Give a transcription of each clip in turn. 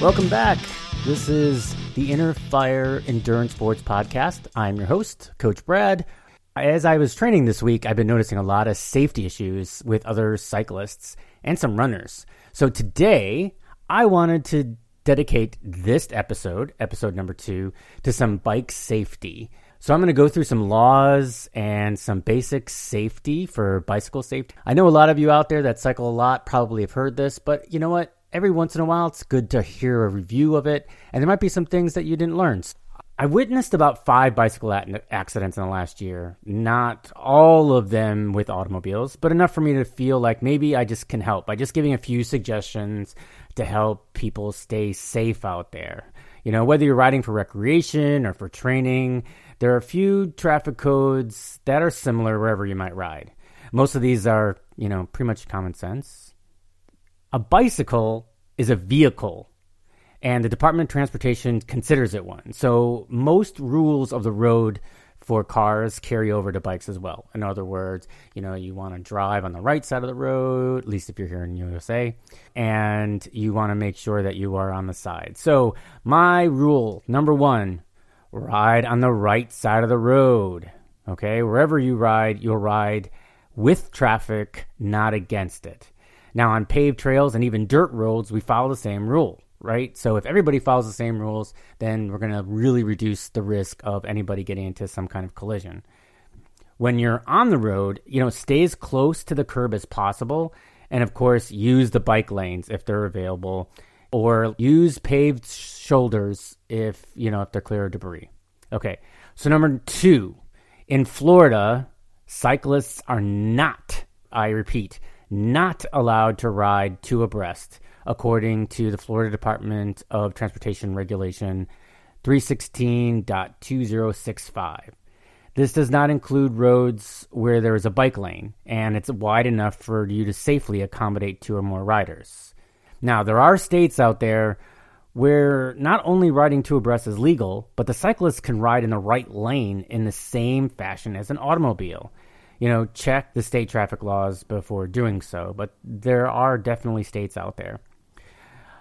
Welcome back. This is the Inner Fire Endurance Sports Podcast. I'm your host, Coach Brad. As I was training this week, I've been noticing a lot of safety issues with other cyclists and some runners. So today, I wanted to dedicate this episode, episode number 2, to some bike safety. So I'm going to go through some laws and some basic safety for bicycle safety. I know a lot of you out there that cycle a lot probably have heard this, but you know what? Every once in a while, it's good to hear a review of it, and there might be some things that you didn't learn. I witnessed about 5 bicycle accidents in the last year, not all of them with automobiles, but enough for me to feel like maybe I just can help by just giving a few suggestions to help people stay safe out there. You know, whether you're riding for recreation or for training, there are a few traffic codes that are similar wherever you might ride. Most of these are, you know, pretty much common sense. A bicycle is a vehicle, and the Department of Transportation considers it one. So most rules of the road for cars carry over to bikes as well. In other words, you know, you want to drive on the right side of the road, at least if you're here in USA, and you want to make sure that you are on the side. So my rule, number 1, ride on the right side of the road. Okay, wherever you ride, you'll ride with traffic, not against it. Now, on paved trails and even dirt roads, we follow the same rule, right? So if everybody follows the same rules, then we're going to really reduce the risk of anybody getting into some kind of collision. When you're on the road, you know, stay as close to the curb as possible. And of course, use the bike lanes if they're available, or use paved shoulders if, you know, if they're clear of debris. Okay. So number 2, in Florida, cyclists are not, I repeat, not allowed to ride two abreast, according to the Florida Department of Transportation Regulation 316.2065. This does not include roads where there is a bike lane, and it's wide enough for you to safely accommodate 2 or more riders. Now, there are states out there where not only riding 2 abreast is legal, but the cyclist can ride in the right lane in the same fashion as an automobile. You know, check the state traffic laws before doing so, but there are definitely states out there.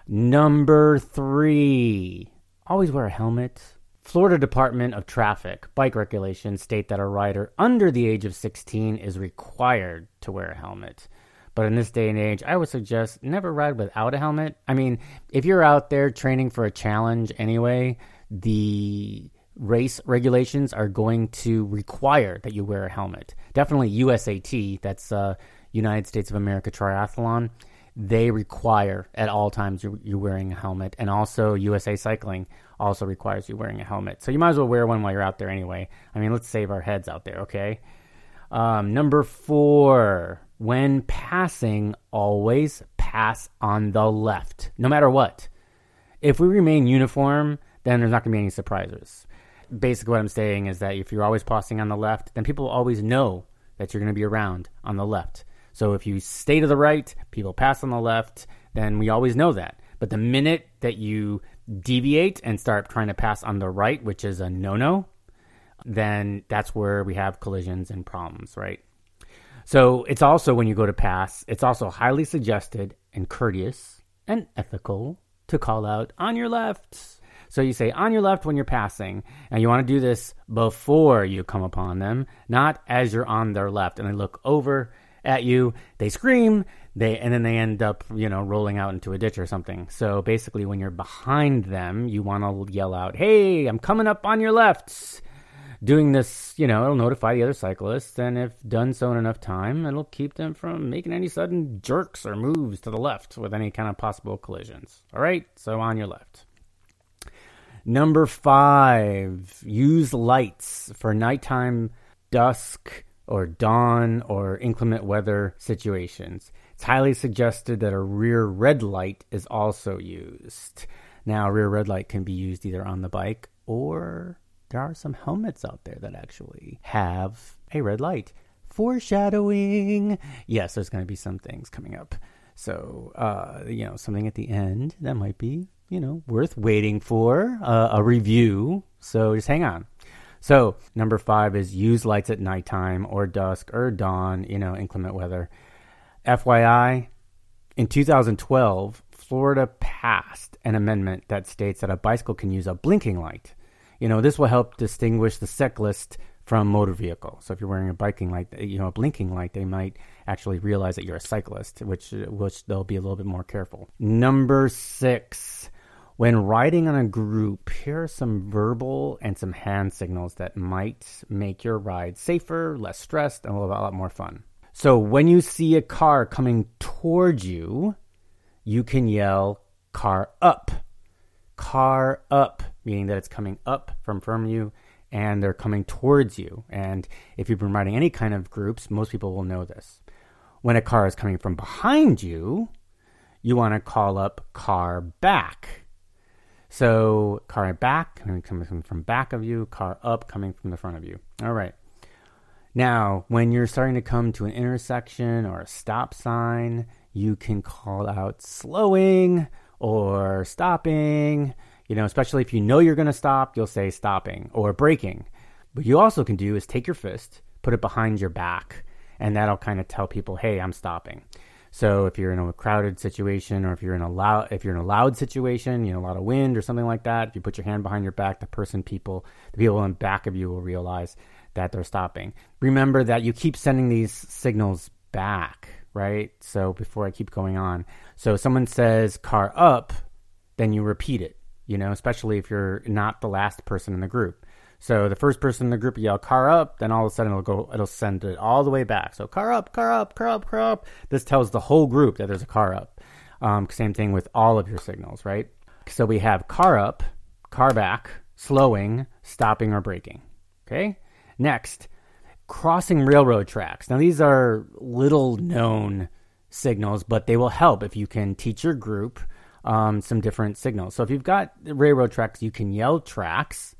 Number 3, always wear a helmet. Florida Department of Traffic bike regulations state that a rider under the age of 16 is required to wear a helmet. But in this day and age, I would suggest never ride without a helmet. I mean, if you're out there training for a challenge anyway, the race regulations are going to require that you wear a helmet. Definitely USAT, that's United States of America Triathlon, they require at all times you're wearing a helmet. And also USA Cycling also requires you wearing a helmet. So you might as well wear one while you're out there anyway. I mean, let's save our heads out there, okay? Number 4, when passing, always pass on the left, no matter what. If we remain uniform, then there's not going to be any surprises. Basically what I'm saying is that if you're always passing on the left, then people always know that you're going to be around on the left. So if you stay to the right, people pass on the left, then we always know that. But the minute that you deviate and start trying to pass on the right, which is a no-no, then that's where we have collisions and problems, right? So it's also, when you go to pass, it's also highly suggested and courteous and ethical to call out on your left. So you say on your left when you're passing, and you want to do this before you come upon them, not as you're on their left and they look over at you, they scream, and then they end up, you know, rolling out into a ditch or something. So basically when you're behind them, you want to yell out, hey, I'm coming up on your left. Doing this, you know, it'll notify the other cyclists, and if done so in enough time, it'll keep them from making any sudden jerks or moves to the left with any kind of possible collisions. All right, so on your left. Number 5, use lights for nighttime, dusk, or dawn, or inclement weather situations. It's highly suggested that a rear red light is also used. Now, a rear red light can be used either on the bike, or there are some helmets out there that actually have a red light. Foreshadowing! Yes, there's going to be some things coming up. So, you know, something at the end that might be, you know, worth waiting for a review. So just hang on. So number 5 is use lights at nighttime or dusk or dawn, you know, inclement weather. FYI, in 2012, Florida passed an amendment that states that a bicycle can use a blinking light. You know, this will help distinguish the cyclist from motor vehicle. So if you're wearing a biking light, you know, a blinking light, they might actually realize that you're a cyclist, which they'll be a little bit more careful. Number 6, when riding on a group, here are some verbal and some hand signals that might make your ride safer, less stressed, and a lot more fun. So when you see a car coming towards you, you can yell, car up, meaning that it's coming up from you, and they're coming towards you. And if you've been riding any kind of groups, most people will know this. When a car is coming from behind you, you want to call up car back. So car back, coming from back of you, car up, coming from the front of you. All right. Now, when you're starting to come to an intersection or a stop sign, you can call out slowing or stopping. You know, especially if you know you're going to stop, you'll say stopping or braking. But you also can do is take your fist, put it behind your back, and that'll kind of tell people, hey, I'm stopping. So if you're in a crowded situation, or if you're in a loud situation, you know, a lot of wind or something like that, if you put your hand behind your back, the people in back of you will realize that they're stopping. Remember that you keep sending these signals back, right? So before I keep going on, so if someone says car up, then you repeat it. You know, especially if you're not the last person in the group. So the first person in the group yell car up, then all of a sudden it'll send it all the way back. So car up, car up, car up, car up. This tells the whole group that there's a car up. Same thing with all of your signals, right? So we have car up, car back, slowing, stopping, or braking. Okay. Next, crossing railroad tracks. Now these are little known signals, but they will help if you can teach your group some different signals. So if you've got railroad tracks, you can yell tracks,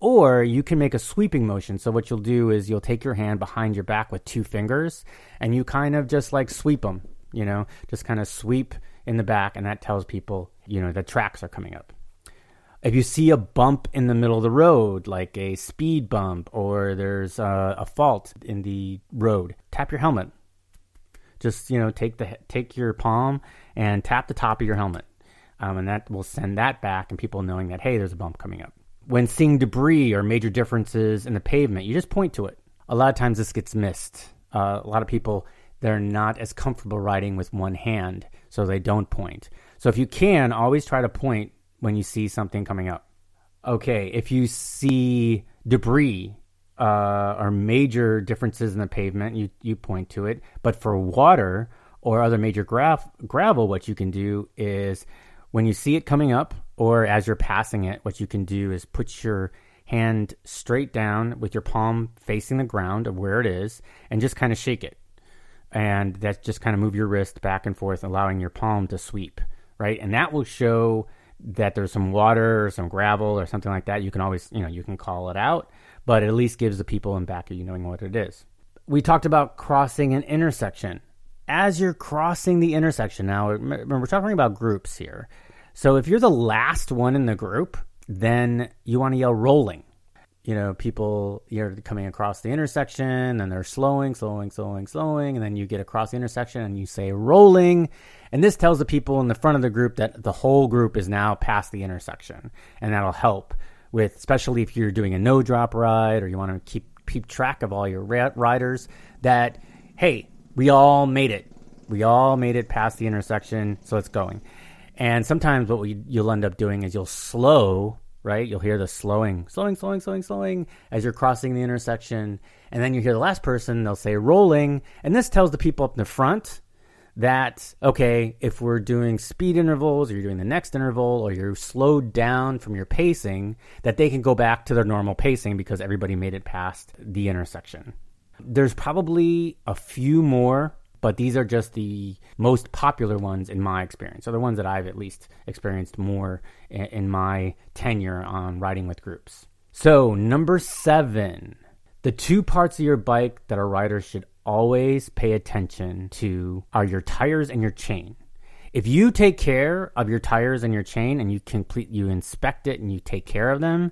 or you can make a sweeping motion. So what you'll do is you'll take your hand behind your back with 2 fingers, and you kind of just like sweep them, you know, just kind of sweep in the back. And that tells people, you know, the tracks are coming up. If you see a bump in the middle of the road, like a speed bump, or there's a fault in the road, tap your helmet. Just, you know, take your palm and tap the top of your helmet. And that will send that back, and people knowing that, hey, there's a bump coming up. When seeing debris or major differences in the pavement, you just point to it. A lot of times this gets missed. A lot of people, they're not as comfortable riding with one hand, so they don't point. So if you can, always try to point when you see something coming up. Okay, if you see debris or major differences in the pavement, you point to it. But for water or other major gravel, what you can do is, when you see it coming up, or as you're passing it, what you can do is put your hand straight down with your palm facing the ground of where it is, and just kind of shake it. And that just kind of move your wrist back and forth, allowing your palm to sweep, right? And that will show that there's some water or some gravel or something like that. You can always, you know, you can call it out, but it at least gives the people in back of you knowing what it is. We talked about crossing an intersection. As you're crossing the intersection, now remember, we're talking about groups here. So if you're the last one in the group, then you want to yell rolling. You know, people, you're coming across the intersection and they're slowing. And then you get across the intersection and you say rolling. And this tells the people in the front of the group that the whole group is now past the intersection. And that'll help with, especially if you're doing a no drop ride, or you want to keep track of all your riders, that, hey, we all made it. We all made it past the intersection, so it's going. And sometimes what you'll end up doing is you'll slow, right? You'll hear the slowing as you're crossing the intersection. And then you hear the last person, they'll say rolling. And this tells the people up in the front that, okay, if we're doing speed intervals, or you're doing the next interval, or you're slowed down from your pacing, that they can go back to their normal pacing because everybody made it past the intersection. There's probably a few more, but these are just the most popular ones in my experience, or the ones that I've at least experienced more in my tenure on riding with groups. So number 7, the 2 parts of your bike that a rider should always pay attention to are your tires and your chain. If you take care of your tires and your chain, and you inspect it and you take care of them,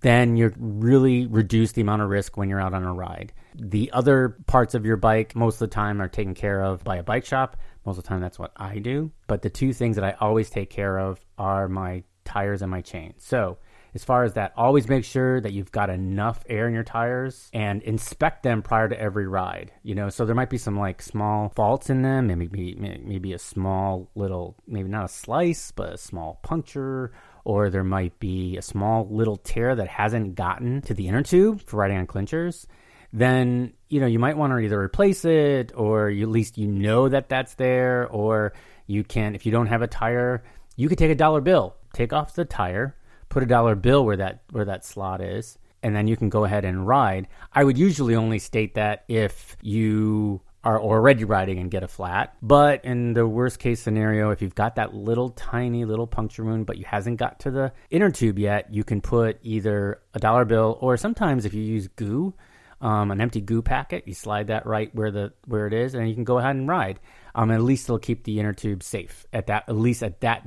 then you really reduce the amount of risk when you're out on a ride. The other parts of your bike most of the time are taken care of by a bike shop, most of the time that's what I do. But the two things that I always take care of are my tires and my chain. So as far as that, always make sure that you've got enough air in your tires and inspect them prior to every ride. You know, so there might be some like small faults in them, maybe a small little, maybe not a slice, but a small puncture, or there might be a small little tear that hasn't gotten to the inner tube for riding on clinchers. Then, you know, you might want to either replace it, or you, at least you know that that's there, or you can, if you don't have a tire, you could take a dollar bill, take off the tire, put a dollar bill where that slot is, and then you can go ahead and ride. I would usually only state that if you are already riding and get a flat. But in the worst case scenario, if you've got that little tiny little puncture wound, but you hasn't got to the inner tube yet, you can put either a dollar bill, or sometimes if you use goo, an empty goo packet, you slide that right where it is, and you can go ahead and ride. At least it'll keep the inner tube safe at that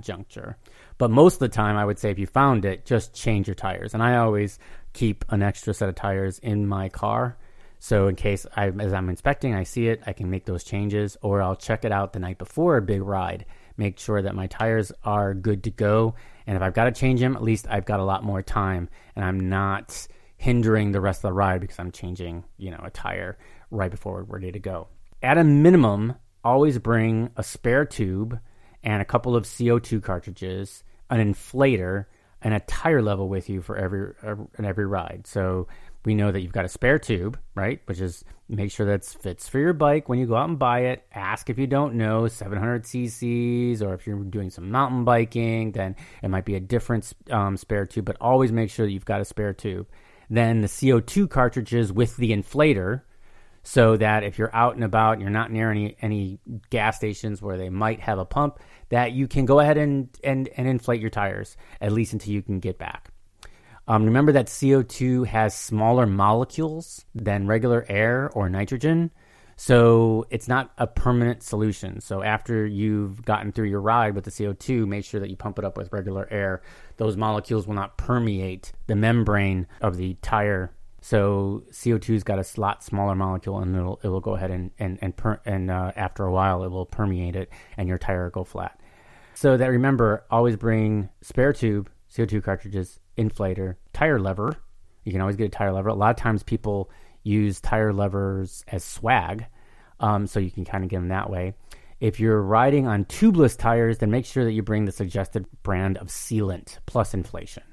juncture. But most of the time, I would say if you found it, just change your tires. And I always keep an extra set of tires in my car, so in case as I'm inspecting, I see it, I can make those changes, or I'll check it out the night before a big ride, make sure that my tires are good to go. And if I've got to change them, at least I've got a lot more time, and I'm not hindering the rest of the ride because I'm changing, you know, a tire right before we're ready to go. At a minimum, always bring a spare tube and a couple of CO2 cartridges, an inflator, and a tire level with you for every ride. So we know that you've got a spare tube, right? Which is, make sure that fits for your bike when you go out and buy it. Ask if you don't know, 700 cc's, or if you're doing some mountain biking, then it might be a different spare tube, but always make sure that you've got a spare tube. Then the CO2 cartridges with the inflator, so that if you're out and about and you're not near any gas stations where they might have a pump, that you can go ahead and inflate your tires, at least until you can get back. Remember that CO2 has smaller molecules than regular air or nitrogen, so it's not a permanent solution. So after you've gotten through your ride with the CO2, make sure that you pump it up with regular air. Those molecules will not permeate the membrane of the tire. So CO2's got a lot smaller molecule, and it will go ahead and after a while it will permeate it, and your tire will go flat. So that, remember, always bring spare tube, CO2 cartridges, inflator, tire lever. You can always get a tire lever. A lot of times people use tire levers as swag, so you can kind of get them that way. If you're riding on tubeless tires, then make sure that you bring the suggested brand of sealant plus inflation.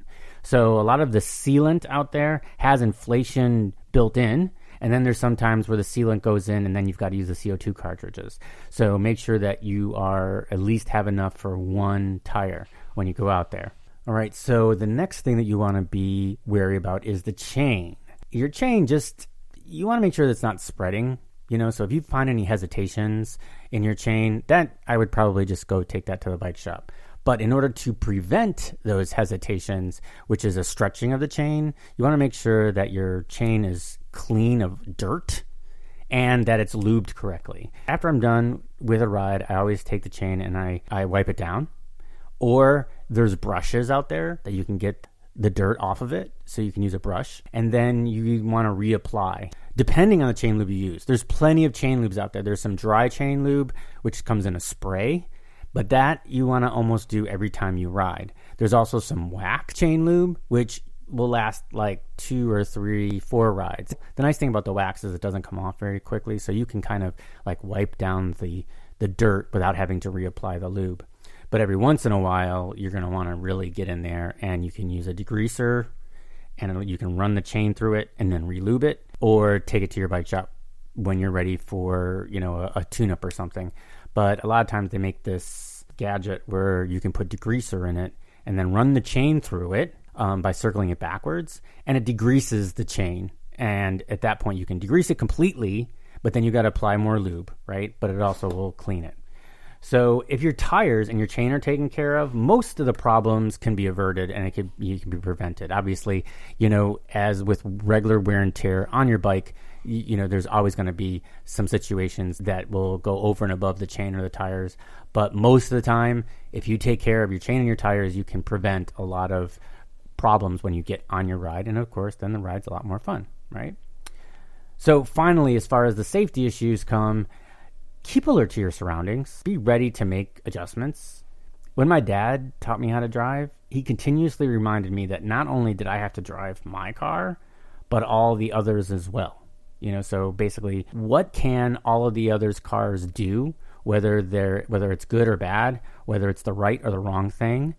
So a lot of the sealant out there has inflation built in, and then there's sometimes where the sealant goes in, and then you've got to use the CO2 cartridges. So make sure that you are at least have enough for one tire when you go out there. All right, so the next thing that you want to be wary about is the chain. Your chain, just, you want to make sure that it's not spreading, you know, so if you find any hesitations in your chain, that I would probably just go take that to the bike shop. But in order to prevent those hesitations, which is a stretching of the chain, you want to make sure that your chain is clean of dirt and that it's lubed correctly. After I'm done with a ride, I always take the chain and I wipe it down. Or there's brushes out there that you can get the dirt off of it, so you can use a brush. And then you want to reapply, depending on the chain lube you use. There's plenty of chain lubes out there. There's some dry chain lube, which comes in a spray, but that you want to almost do every time you ride. There's also some wax chain lube, which will last like 2 or 3, 4 rides. The nice thing about the wax is it doesn't come off very quickly, so you can kind of like wipe down the dirt without having to reapply the lube. But every once in a while, you're going to want to really get in there, and you can use a degreaser, and you can run the chain through it and then relube it, or take it to your bike shop when you're ready for, you know, a tune-up or something. But a lot of times they make this gadget where you can put degreaser in it and then run the chain through it by circling it backwards, and it degreases the chain. And at that point, you can degrease it completely, but then you got to apply more lube, right? But it also will clean it. So if your tires and your chain are taken care of, most of the problems can be averted, and you can be prevented. Obviously, you know, as with regular wear and tear on your bike, you know, there's always going to be some situations that will go over and above the chain or the tires. But most of the time, if you take care of your chain and your tires, you can prevent a lot of problems when you get on your ride. And of course, then the ride's a lot more fun, right? So finally, as far as the safety issues come, Keep alert to your surroundings. Be ready to make adjustments. When my dad taught me how to drive, he continuously reminded me that not only did I have to drive my car, but all the others as well. You know, so basically, what can all of the others' cars do, whether it's good or bad, whether it's the right or the wrong thing,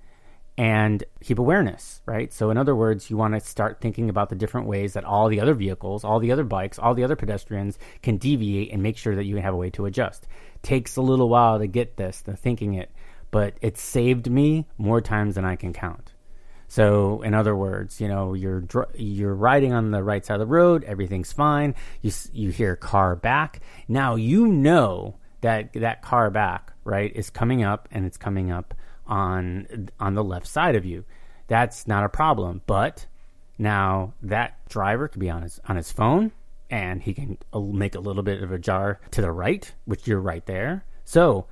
and keep awareness, right? So in other words, you want to start thinking about the different ways that all the other vehicles, all the other bikes, all the other pedestrians can deviate and make sure that you have a way to adjust. Takes a little while to get this, the thinking it, but it saved me more times than I can count. So in other words, you know, you're riding on the right side of the road, everything's fine. You hear car back. Now you know that car back, right, is coming up, and it's coming up on the left side of you. That's not a problem. But now that driver could be on his phone, and he can make a little bit of a jar to the right, which you're right there. So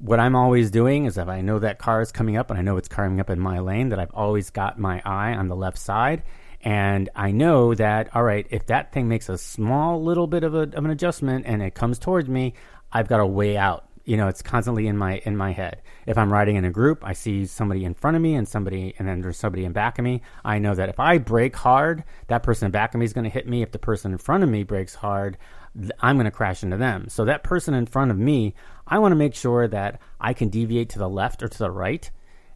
what I'm always doing is, if I know that car is coming up and I know it's coming up in my lane, that I've always got my eye on the left side. And I know that, all right, if that thing makes a small little bit of an adjustment and it comes towards me, I've got a way out. You know, it's constantly in my head. If I'm riding in a group, I see somebody in front of me and then there's somebody in back of me. I know that if I brake hard, that person in back of me is going to hit me. If the person in front of me brakes hard, I'm going to crash into them. So that person in front of me, I want to make sure that I can deviate to the left or to the right,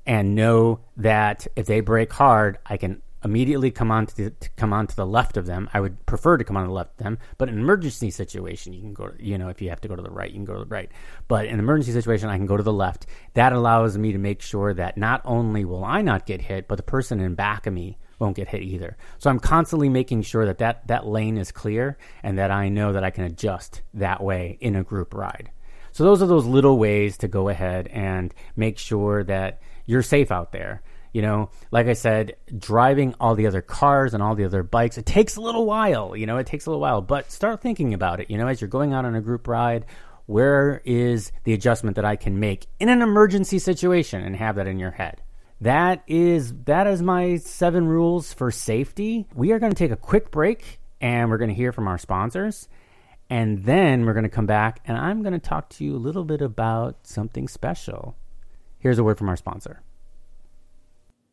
and know that if they brake hard, I can immediately come onto the left of them. I would prefer to come on the left of them, but in an emergency situation, you can go, you know, if you have to go to the right, you can go to the right. But in an emergency situation, I can go to the left. That allows me to make sure that not only will I not get hit, but the person in back of me won't get hit either. So I'm constantly making sure that lane is clear, and that I know that I can adjust that way in a group ride. So those are those little ways to go ahead and make sure that you're safe out there. You know, like I said, driving all the other cars and all the other bikes, it takes a little while, but start thinking about it, you know, as you're going out on a group ride. Where is the adjustment that I can make in an emergency situation, and have that in your head? That is my 7 rules for safety. We are going to take a quick break, and we're going to hear from our sponsors. And then we're going to come back, and I'm going to talk to you a little bit about something special. Here's a word from our sponsor.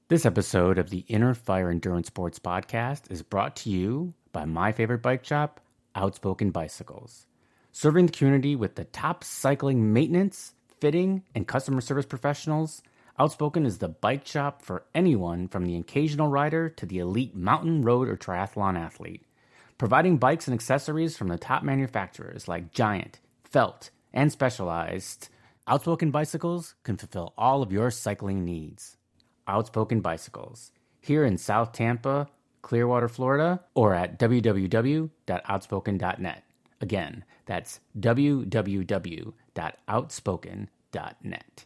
This episode of the Inner Fire Endurance Sports Podcast is brought to you by my favorite bike shop, Outspoken Bicycles. Serving the community with the top cycling maintenance, fitting, and customer service professionals, Outspoken is the bike shop for anyone from the occasional rider to the elite mountain, road, or triathlon athlete. Providing bikes and accessories from the top manufacturers like Giant, Felt, and Specialized, Outspoken Bicycles can fulfill all of your cycling needs. Outspoken Bicycles, here in South Tampa, Clearwater, Florida, or at www.outspoken.net. Again, that's www.outspoken.net.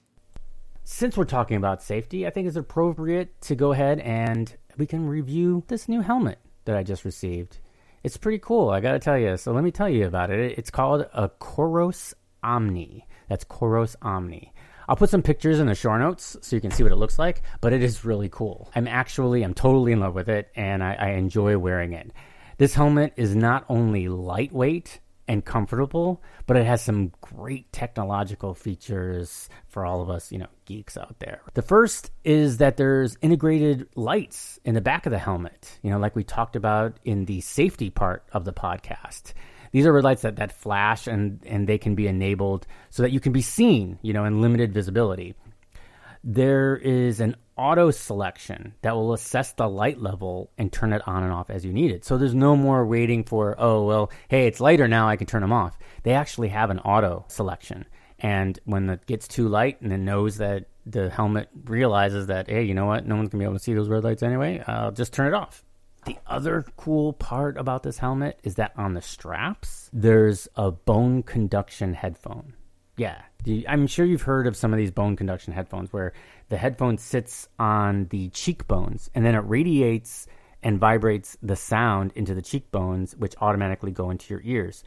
Since we're talking about safety, I think it's appropriate to go ahead and we can review this new helmet that I just received. It's pretty cool, I gotta tell you. So let me tell you about it. It's called a Coros Omni. That's Coros Omni. I'll put some pictures in the show notes so you can see what it looks like, but it is really cool. I'm totally in love with it, and I enjoy wearing it. This helmet is not only lightweight and comfortable, but it has some great technological features for all of us, you know, geeks out there. The first is that there's integrated lights in the back of the helmet, you know, like we talked about in the safety part of the podcast. These are lights that flash, and they can be enabled so that you can be seen, you know, in limited visibility. There is an auto selection that will assess the light level and turn it on and off as you need it. So there's no more waiting for, oh, well, hey, it's lighter now, I can turn them off. They actually have an auto selection. And when it gets too light, and it knows that the helmet realizes that, hey, you know what, no one's going to be able to see those red lights anyway, I'll just turn it off. The other cool part about this helmet is that on the straps, there's a bone conduction headphone. Yeah, I'm sure you've heard of some of these bone conduction headphones where the headphone sits on the cheekbones, and then it radiates and vibrates the sound into the cheekbones, which automatically go into your ears.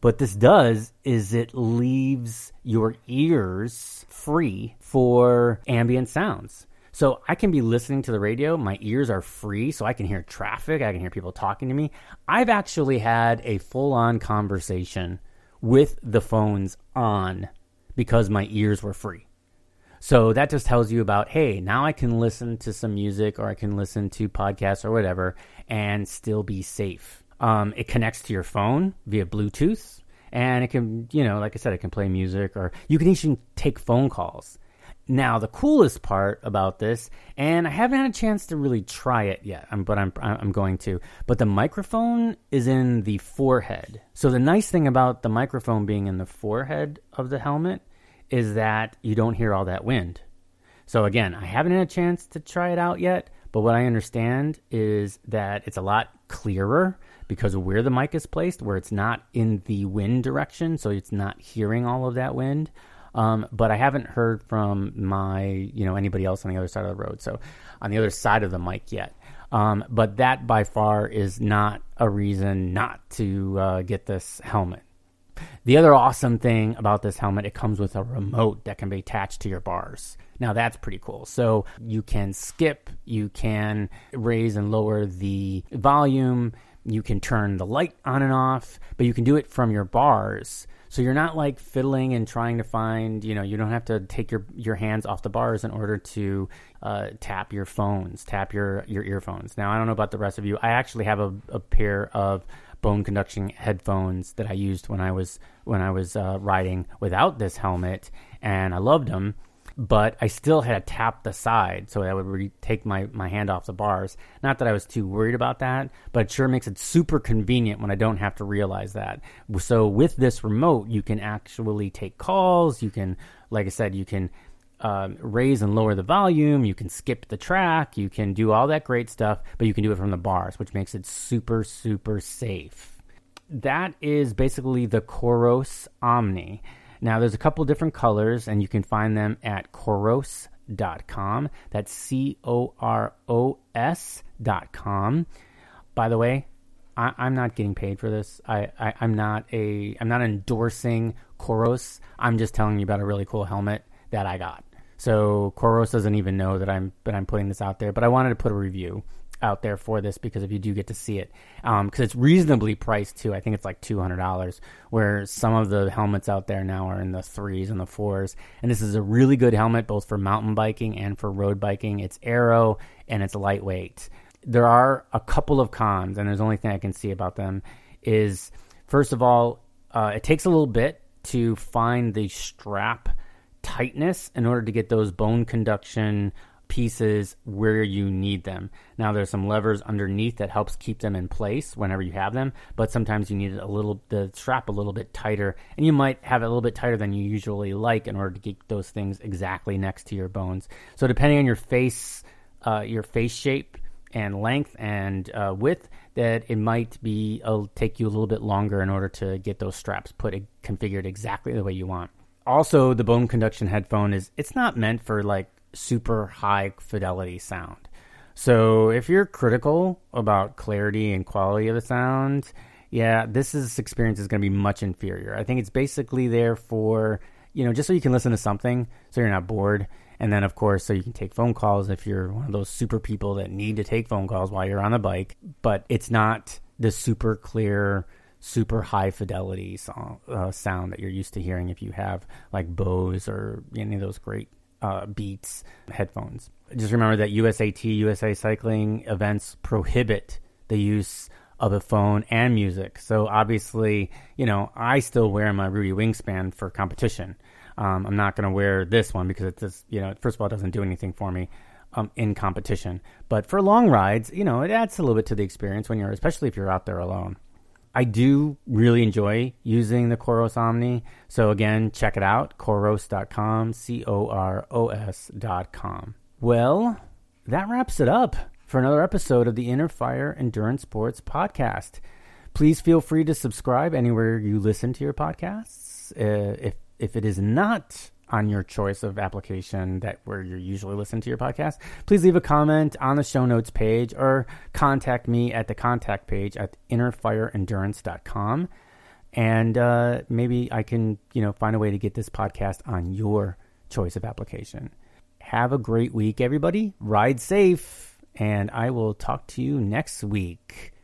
What this does is it leaves your ears free for ambient sounds. So I can be listening to the radio. My ears are free, so I can hear traffic. I can hear people talking to me. I've actually had a full-on conversation with the phones on because my ears were free. So that just tells you about, hey, now I can listen to some music or I can listen to podcasts or whatever and still be safe. It connects to your phone via Bluetooth, and it can, you know, like I said, it can play music, or you can even take phone calls. Now, the coolest part about this, and I haven't had a chance to really try it yet, but I'm going to, but the microphone is in the forehead. So the nice thing about the microphone being in the forehead of the helmet is that you don't hear all that wind. So again, I haven't had a chance to try it out yet, but what I understand is that it's a lot clearer because of where the mic is placed, where it's not in the wind direction, so it's not hearing all of that wind. But I haven't heard from anybody else on the other side of the road, so on the other side of the mic yet. But that by far is not a reason not to get this helmet. The other awesome thing about this helmet, it comes with a remote that can be attached to your bars. Now that's pretty cool. So you can skip, you can raise and lower the volume, you can turn the light on and off, but you can do it from your bars. So you're not like fiddling and trying to find, you don't have to take your hands off the bars in order to tap your phones, tap your earphones. Now, I don't know about the rest of you. I actually have a pair of bone conduction headphones that I used when I was riding without this helmet, and I loved them, but I still had to tap the side, so that would take my hand off the bars. Not that I was too worried about that, but it sure makes it super convenient when I don't have to realize that. So with this remote, you can actually take calls. You can, like I said, you can raise and lower the volume. You can skip the track. You can do all that great stuff, but you can do it from the bars, which makes it super, super safe. That is basically the Coros Omni. Now, there's a couple different colors, and you can find them at coros.com. That's COROS.com. By the way, I'm not getting paid for this. I'm not endorsing Coros. I'm just telling you about a really cool helmet that I got. So Coros doesn't even know that I'm putting this out there, but I wanted to put a review out there for this, because if you do get to see it, because it's reasonably priced too. I think it's like $200, where some of the helmets out there now are in the $300s and the $400s, and this is a really good helmet both for mountain biking and for road biking. It's aero and it's lightweight. There are a couple of cons, and there's the only thing I can see about them is, first of all, it takes a little bit to find the strap tightness in order to get those bone conduction pieces where you need them. Now there's some levers underneath that helps keep them in place whenever you have them, but sometimes you need the strap a little bit tighter, and you might have it a little bit tighter than you usually like in order to get those things exactly next to your bones. So depending on your face shape and length and width, that it might be it'll take you a little bit longer in order to get those straps configured exactly the way you want. Also, the bone conduction headphone it's not meant for like super high fidelity sound. So if you're critical about clarity and quality of the sound, this experience is going to be much inferior. I think it's basically there for, just so you can listen to something so you're not bored. And then, of course, so you can take phone calls if you're one of those super people that need to take phone calls while you're on the bike. But it's not the super clear, super high fidelity sound that you're used to hearing if you have like Bose or any of those great Beats headphones. Just remember that USAT, USA Cycling events prohibit the use of a phone and music. So obviously, I still wear my Ruby Wingspan for competition. I'm not going to wear this one because it just, first of all, it doesn't do anything for me in competition. But for long rides, it adds a little bit to the experience when especially if you're out there alone. I do really enjoy using the Coros Omni. So again, check it out, coros.com, COROS.com. Well, that wraps it up for another episode of the Inner Fire Endurance Sports Podcast. Please feel free to subscribe anywhere you listen to your podcasts. If it is not on your choice of application where you usually listen to your podcast, please leave a comment on the show notes page or contact me at the contact page at innerfireendurance.com. And maybe I can, find a way to get this podcast on your choice of application. Have a great week, everybody. Ride safe, and I will talk to you next week.